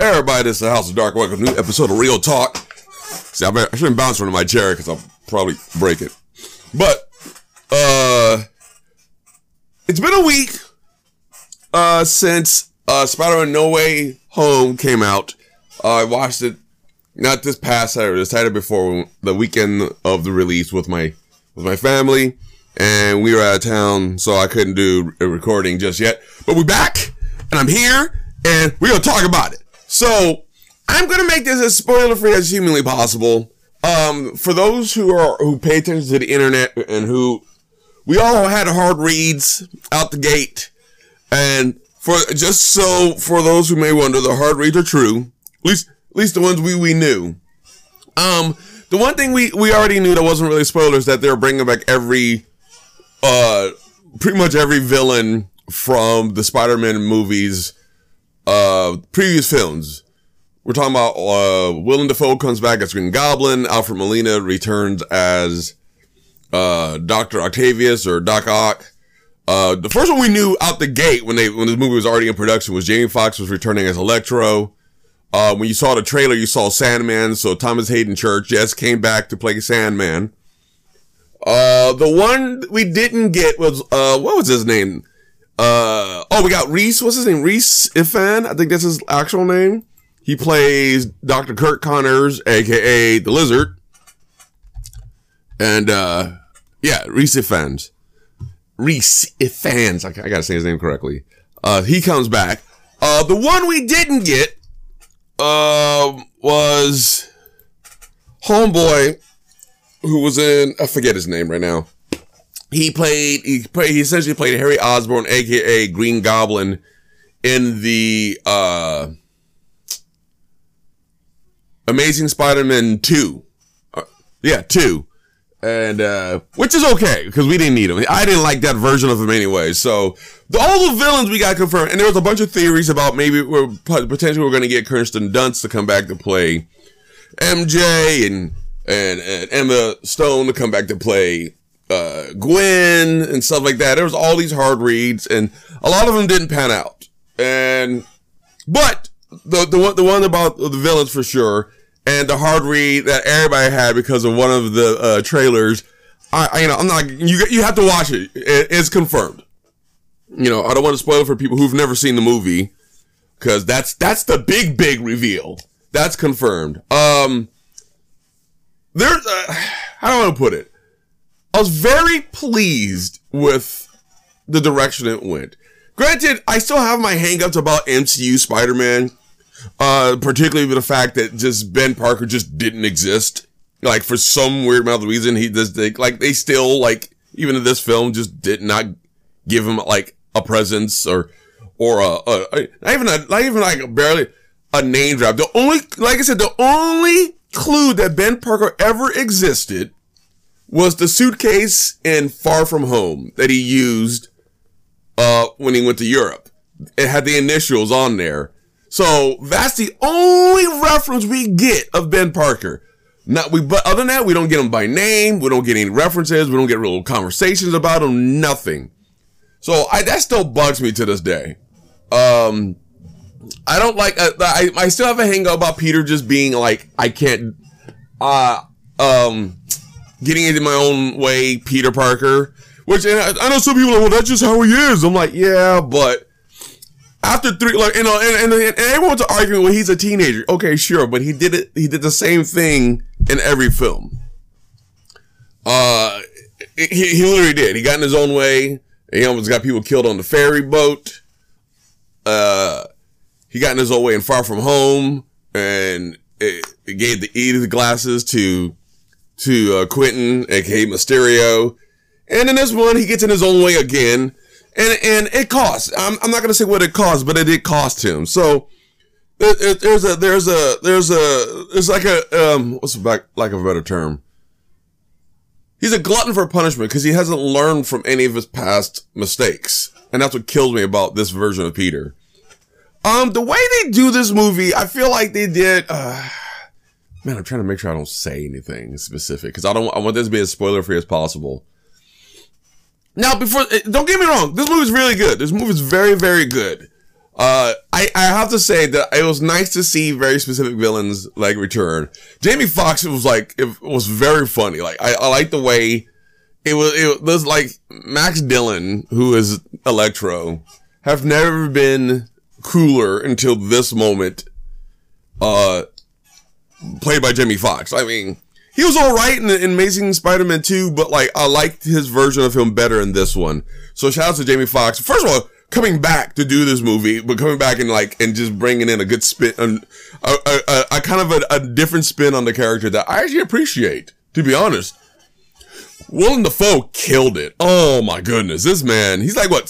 Everybody, this is the House of Dark. Welcome to a new episode of Real Talk. See, I shouldn't bounce under my chair because I'll probably break it. But, it's been a week, since, Spider-Man No Way Home came out. I watched it, not this past Saturday, this Saturday before, the weekend of the release with my family. And we were out of town, so I couldn't do a recording just yet. But we're back, and I'm here, and we're going to talk about it. So, I'm going to make this as spoiler-free as humanly possible. For those who pay attention to the internet, and who, we all had hard reads out the gate. And for those who may wonder, the hard reads are true. At least the ones we knew. The one thing we already knew that wasn't really spoilers, that they're bringing back pretty much every villain from the Spider-Man movies, previous films. We're talking about, Willem Dafoe comes back as Green Goblin, Alfred Molina returns as, Dr. Octavius or Doc Ock. The first one we knew out the gate when the movie was already in production was Jamie Foxx was returning as Electro. When you saw the trailer, you saw Sandman, so Thomas Hayden Church, yes, came back to play Sandman. The one we didn't get was, what was his name? We got Rhys, what's his name? Rhys Ifans, I think that's his actual name. He plays Dr. Kurt Connors, aka The Lizard. And, Rhys Ifans, I gotta say his name correctly. He comes back. The one we didn't get, was Homeboy, who was in, I forget his name right now. He essentially played Harry Osborn, aka Green Goblin, in the, Amazing Spider-Man 2. 2. And, which is okay, because we didn't need him. I didn't like that version of him anyway, so, all the villains we got confirmed, and there was a bunch of theories about maybe potentially we're gonna get Kirsten Dunst to come back to play MJ, and Emma Stone to come back to play, Gwen, and stuff like that. There was all these hard reads, and a lot of them didn't pan out. But, the one about the villains for sure, and the hard read that everybody had because of one of the trailers, you have to watch it. It's confirmed. You know, I don't want to spoil it for people who've never seen the movie, because that's the big reveal. That's confirmed. There's how do I want to put it? I was very pleased with the direction it went. Granted, I still have my hangups about MCU Spider-Man. Particularly with the fact that just Ben Parker just didn't exist. Like, for some weird amount of reason, even in this film, just did not give him, like, a presence or barely a name drop. The only clue that Ben Parker ever existed was the suitcase in Far From Home that he used, when he went to Europe. It had the initials on there. So that's the only reference we get of Ben Parker. But other than that, we don't get him by name. We don't get any references. We don't get real conversations about him. Nothing. So that still bugs me to this day. I don't like. I still have a hang up about Peter just being like, I can't. Getting into my own way, Peter Parker. Which, and I know some people are like, well, that's just how he is. I'm like, yeah, but. After three, and everyone's arguing, well, he's a teenager. Okay, sure, but he did the same thing in every film. He literally did. He got in his own way. He almost got people killed on the ferry boat. He got in his own way in Far From Home, and it gave the Edith glasses to Quentin, aka Mysterio. And in this one, he gets in his own way again. And it costs. I'm not gonna say what it costs, but it did cost him. So there's, for lack of a better term, he's a glutton for punishment because he hasn't learned from any of his past mistakes, and that's what kills me about this version of Peter. The way they do this movie, I feel like they did. Man, I'm trying to make sure I don't say anything specific because I want this to be as spoiler free as possible. Now, don't get me wrong, this movie's really good. This movie's very, very good. I have to say that it was nice to see very specific villains like return. Jamie Foxx was like, it was very funny. Like I like the way it was like Max Dillon, who is Electro, have never been cooler until this moment. Played by Jamie Foxx. I mean, he was all right in Amazing Spider-Man 2, but like I liked his version of him better in this one. So shout out to Jamie Foxx. First of all, coming back to do this movie, but coming back and like, and just bringing in a good spin, a kind of a different spin on the character that I actually appreciate, to be honest. Willem Dafoe killed it. Oh my goodness. This man, he's like, what?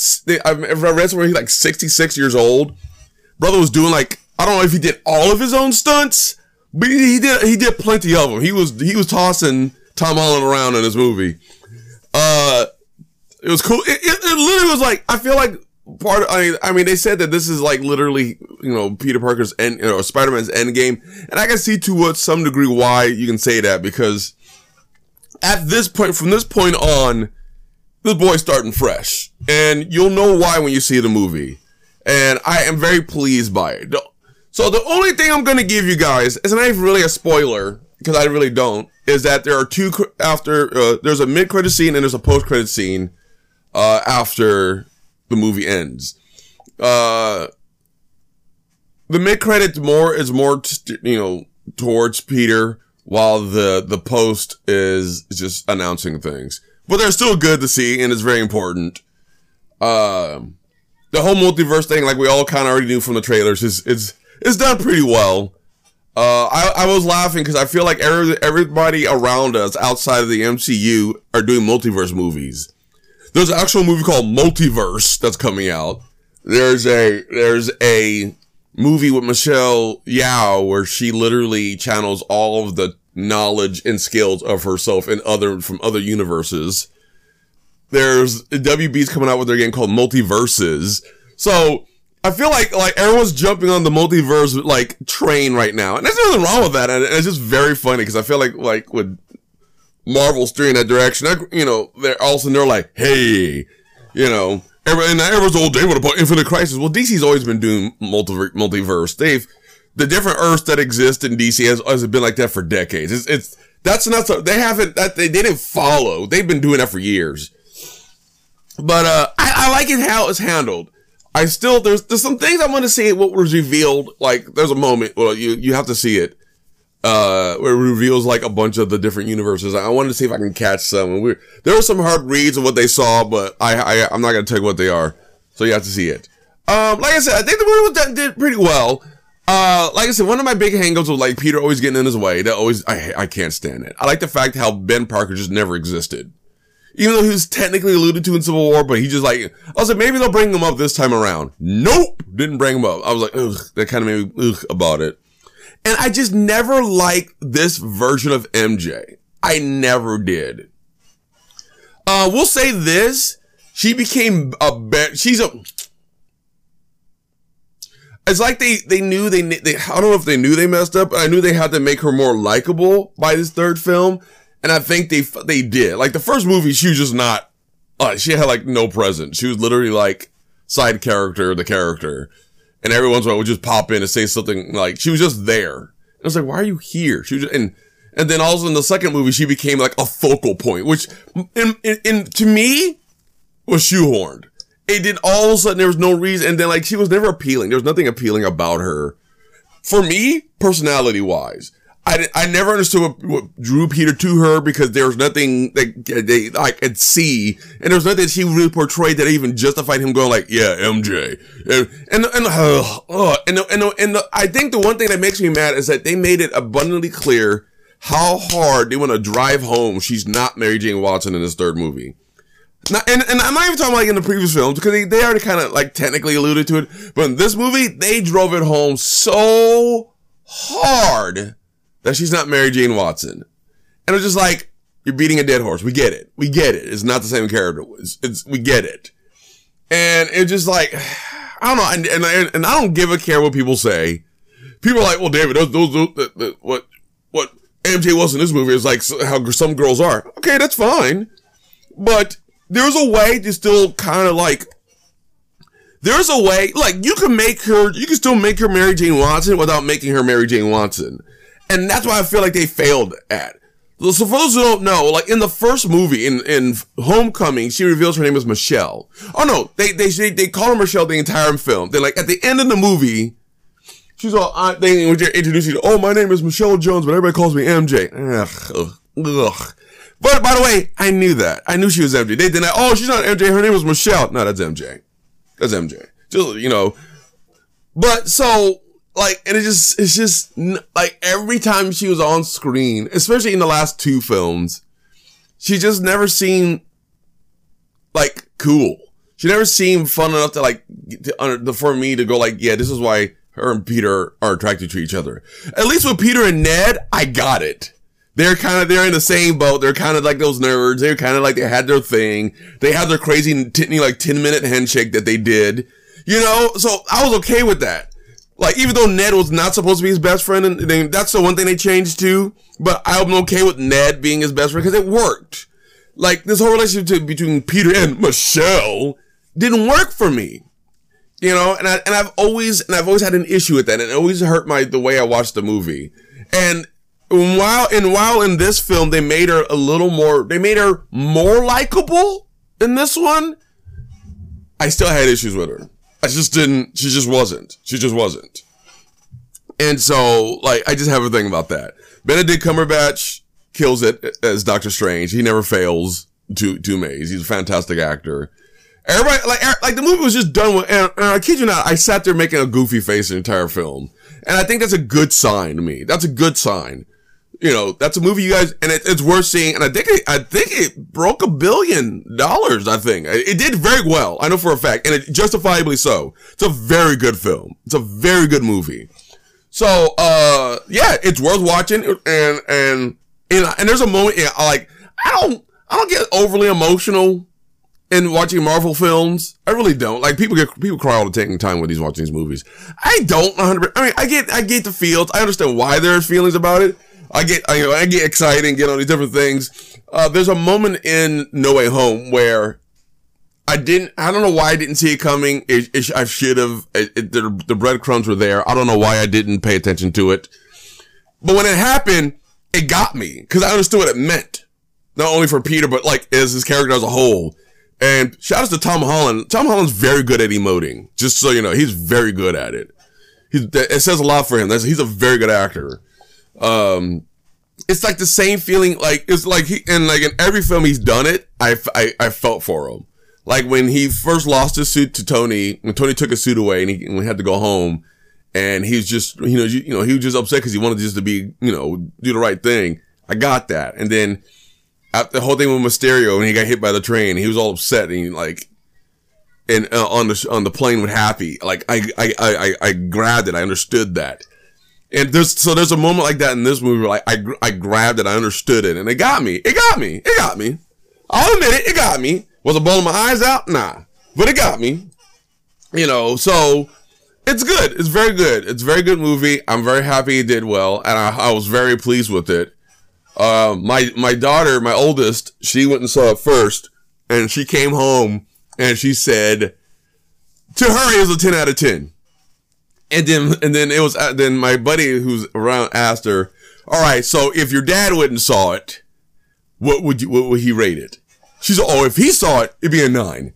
I read somewhere he's like 66 years old. Brother was doing like, I don't know if he did all of his own stunts, but he did plenty of them. He was tossing Tom Holland around in this movie. It was cool. It literally was like, I feel like, I mean, they said that this is like literally, you know, Peter Parker's end, you know, Spider-Man's end game. And I can see to what some degree why you can say that, because at this point, from this point on, this boy's starting fresh, and you'll know why when you see the movie. And I am very pleased by it. So the only thing I'm going to give you guys is not even really a spoiler, because I really don't, is that there are two after, there's a mid-credit scene and there's a post-credit scene, after the movie ends. The mid-credits is more, you know, towards Peter, while the post is just announcing things. But they're still good to see, and it's very important. The whole multiverse thing, like we all kind of already knew from the trailers, is done pretty well. I was laughing because I feel like everybody around us outside of the MCU are doing multiverse movies. There's an actual movie called Multiverse that's coming out. There's a movie with Michelle Yao where she literally channels all of the knowledge and skills of herself and from other universes. There's WB's coming out with their game called Multiverses. So I feel like everyone's jumping on the multiverse like train right now. And there's nothing wrong with that. And it's just very funny because I feel like with Marvel steering that direction, you know, they're all of a sudden, they're like, hey, you know, everyone's old day would have put Infinite Crisis. Well, DC's always been doing multiverse. The different Earths that exist in DC has been like that for decades. They didn't follow. They've been doing that for years. But, I like it how it's handled. There's some things I want to see what was revealed. Like, there's a moment, well, you have to see it. Where it reveals like a bunch of the different universes. I wanted to see if I can catch some. And there were some hard reads of what they saw, but I'm not going to tell you what they are. So you have to see it. Like I said, I think the movie did pretty well. Like I said, one of my big hangups was like Peter always getting in his way. I can't stand it. I like the fact how Ben Parker just never existed. Even though he was technically alluded to in Civil War, but he just like, I was like, maybe they'll bring him up this time around. Nope. Didn't bring him up. I was like, ugh, that kind of made me ugh about it. And I just never liked this version of MJ. I never did. We'll say this. She became a better, it's like they knew they I don't know if they knew they messed up, but I knew they had to make her more likable by this third film. And I think they did. Like the first movie, she was just not, she had like no presence. She was literally like side character, the character. And every once in a while would just pop in and say something like, she was just there. And I was like, why are you here? She was just, and then all of a sudden the second movie, she became like a focal point, which to me was shoehorned. It did all of a sudden, there was no reason. And then like, she was never appealing. There was nothing appealing about her. For me, personality wise, I never understood what drew Peter to her because there was nothing that I could see. And there was nothing that she really portrayed that even justified him going like, yeah, MJ. I think the one thing that makes me mad is that they made it abundantly clear how hard they want to drive home she's not Mary Jane Watson in this third movie. And I'm not even talking like in the previous films because they already kind of like technically alluded to it. But in this movie, they drove it home so hard that she's not Mary Jane Watson. And it's just like, you're beating a dead horse. We get it. We get it. It's not the same character. We get it. And it's just like, I don't know. And I don't give a care what people say. People are like, well, David, what MJ was in this movie is like how some girls are. Okay, that's fine. But there's a way to still kind of like, There's a way, like, you can still make her Mary Jane Watson without making her Mary Jane Watson. And that's why I feel like they failed at. So for those who don't know, like, in the first movie, in Homecoming, she reveals her name is Michelle. Oh no, they call her Michelle the entire film. They're like, at the end of the movie, she's all, they introduce you to, oh, my name is Michelle Jones, but everybody calls me MJ. Ugh. But by the way, I knew that. I knew she was MJ. They did not, oh, she's not MJ, her name was Michelle. No, that's MJ. That's MJ. Just, you know. But so, like, and it's just, like, every time she was on screen, especially in the last two films, she just never seemed, like, cool. She never seemed fun enough to, like, for me to go, like, yeah, this is why her and Peter are attracted to each other. At least with Peter and Ned, I got it. They're in the same boat. They're kind of like those nerds. They're kind of like, they had their thing. They had their crazy, like, 10-minute handshake that they did. You know? So I was okay with that. Like, even though Ned was not supposed to be his best friend, and that's the one thing they changed to, but I'm okay with Ned being his best friend because it worked. Like, this whole relationship between Peter and Michelle didn't work for me. You know? And I've always had an issue with that, and it always hurt the way I watched the movie. And while in this film, they made her more likable in this one, I still had issues with her. She just wasn't. And so, like, I just have a thing about that. Benedict Cumberbatch kills it as Doctor Strange. He never fails to Maze. He's a fantastic actor. Everybody, like the movie was just done with, and I kid you not, I sat there making a goofy face the entire film. And I think that's a good sign to me. That's a good sign. You know, that's a movie you guys, and it's worth seeing. And I think it broke $1 billion. I think it did very well. I know for a fact, and it justifiably so. It's a very good film. It's a very good movie. So, yeah, it's worth watching. And there's a moment, yeah, like, I don't get overly emotional in watching Marvel films. I really don't. Like, people cry all the time when he's watching these movies. I don't 100%. I mean, I get the feels. I understand why there's feelings about it. I get excited and get all these different things. There's a moment in No Way Home where I don't know why I didn't see it coming. I should have. The breadcrumbs were there. I don't know why I didn't pay attention to it. But when it happened, it got me because I understood what it meant. Not only for Peter, but like as his character as a whole. And shout out to Tom Holland. Tom Holland's very good at emoting. Just so you know, he's very good at it. It says a lot for him. He's a very good actor. It's like the same feeling, like, it's like in every film he's done it, I felt for him. Like when he first lost his suit to Tony, when Tony took his suit away and we had to go home, and he was just, you know, he was just upset because he wanted just to be, you know, do the right thing. I got that. And then, the whole thing with Mysterio when he got hit by the train, he was all upset and he, like, and on the plane with Happy, like I grabbed it, I understood that, and there's a moment like that in this movie where like I grabbed it, I understood it, and it got me. I'll admit it got me. Was I bawling my eyes out? Nah, but it got me. You know, so it's good. It's very good. It's a very good movie. I'm very happy it did well, and I was very pleased with it. My daughter, my oldest, she went and saw it first, and she came home and she said, to her, it was a 10 out of 10. And then my buddy who's around asked her, all right, so if your dad went and saw it, what would he rate it? She said, oh, if he saw it, it'd be a 9.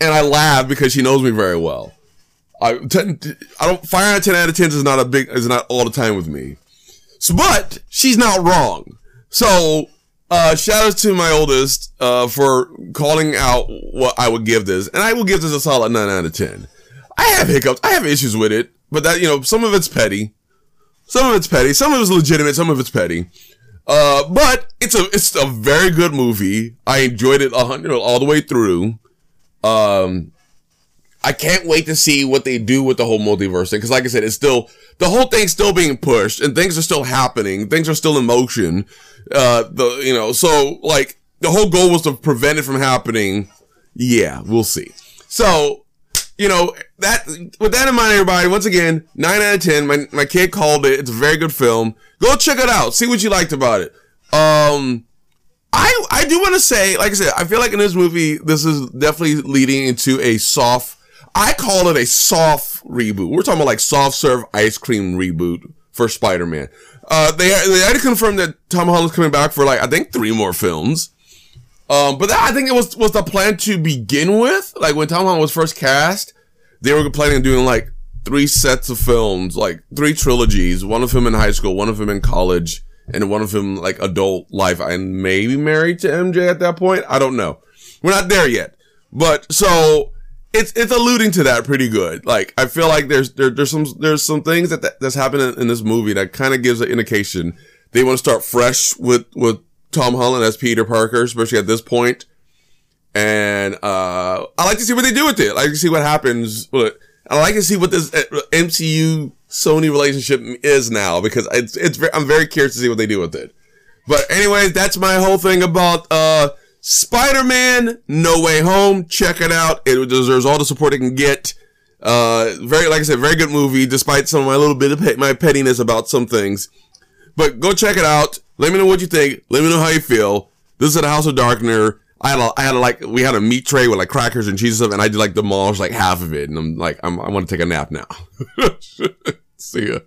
And I laughed because she knows me very well. I don't, 5 out of 10 is not is not all the time with me. So, but she's not wrong. So, shout out to my oldest, for calling out what I would give this. And I will give this a solid 9 out of 10. I have hiccups. I have issues with it. But that, you know, some of it's petty. Some of it's petty. Some of it's legitimate. Some of it's petty. But it's a very good movie. I enjoyed it all the way through. I can't wait to see what they do with the whole multiverse thing. Cause like I said, it's still, the whole thing's still being pushed and things are still happening. Things are still in motion. You know, so like the whole goal was to prevent it from happening. Yeah, we'll see. So, you know, with that in mind, everybody, once again, 9 out of 10. My kid called it. It's a very good film. Go check it out. See what you liked about it. I do want to say, like I said, I feel like in this movie, this is definitely leading into a soft, I call it a soft reboot. We're talking about like soft serve ice cream reboot for Spider-Man. They already confirmed that Tom Holland's coming back for like, I think 3 more films. But that, I think it was the plan to begin with. Like when Tom Holland was first cast, they were planning on doing like 3 sets of films, like 3 trilogies, one of him in high school, one of him in college, and one of him like adult life and maybe married to MJ at that point. I don't know. We're not there yet. But so it's alluding to that pretty good. Like I feel like there's some things that's happening in this movie that kind of gives an indication they want to start fresh with Tom Holland as Peter Parker, especially at this point. And I like to see what they do with it. I like to see what happens. I like to see what this MCU Sony relationship is now, because I'm very curious to see what they do with it. But anyways, that's my whole thing about Spider-Man No Way Home. Check it out. It deserves all the support it can get. Like I said, very good movie, despite some of my little bit of my pettiness about some things. But go check it out. Let me know what you think. Let me know how you feel. This is the House of Darkner. We had a meat tray with like crackers and cheese and stuff, and I did like demolish like half of it, and I'm like, I want to take a nap now. See ya.